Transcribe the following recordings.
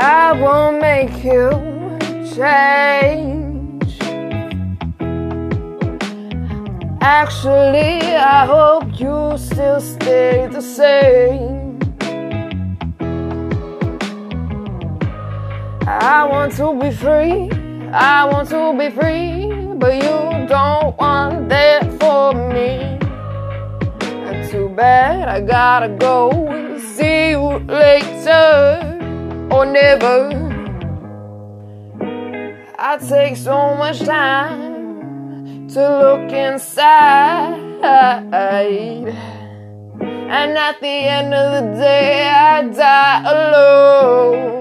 I won't make you change. Actually, I hope you still stay the same. I want to be free, I want to be free, but you don't want that for me. And too bad, I gotta go. See you later. Or never. I take so much time to look inside, and at the end of the day I die alone.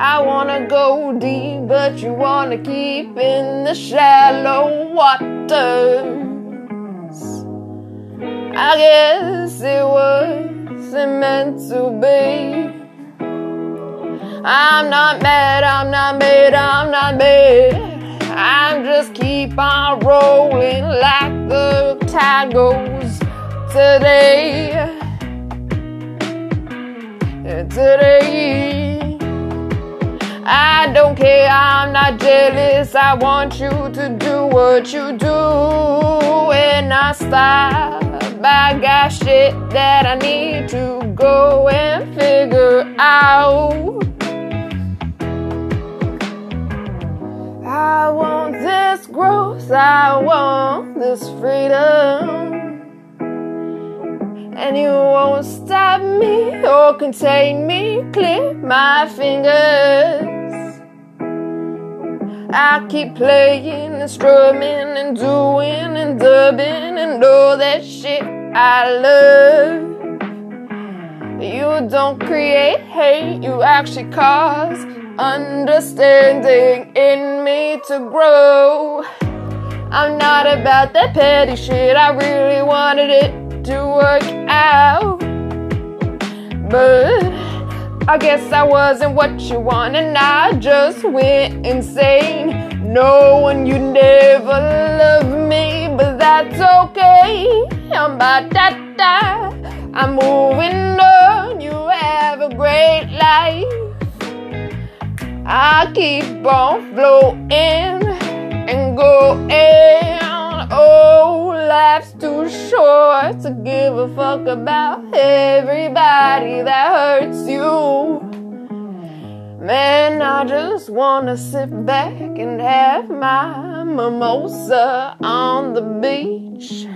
I wanna go deep, but you wanna keep in the shallow waters. I guess it was meant to be. I'm not mad, I'm not mad, I'm not mad. I'm just keep on rolling like the tide goes today. Today. I don't care, I'm not jealous. I want you to do what you do, and I stop. I got shit that I need to go and figure out. I want this growth, I want this freedom, and you won't stop me or contain me. Clip my fingers. I keep playing and strumming and doing and dubbing and all that shit I love. You don't create hate, you actually cause understanding in me to grow. I'm not about that petty shit, I really wanted it to work out, but I guess I wasn't what you want, and I just went insane. No one, you never loved me, but that's okay. I'm ba da da, I'm moving on. You have a great life. I keep on floating and going. Oh, life's too short to give a fuck about everybody that hurts you. Man, I just wanna sit back and have my mimosa on the beach.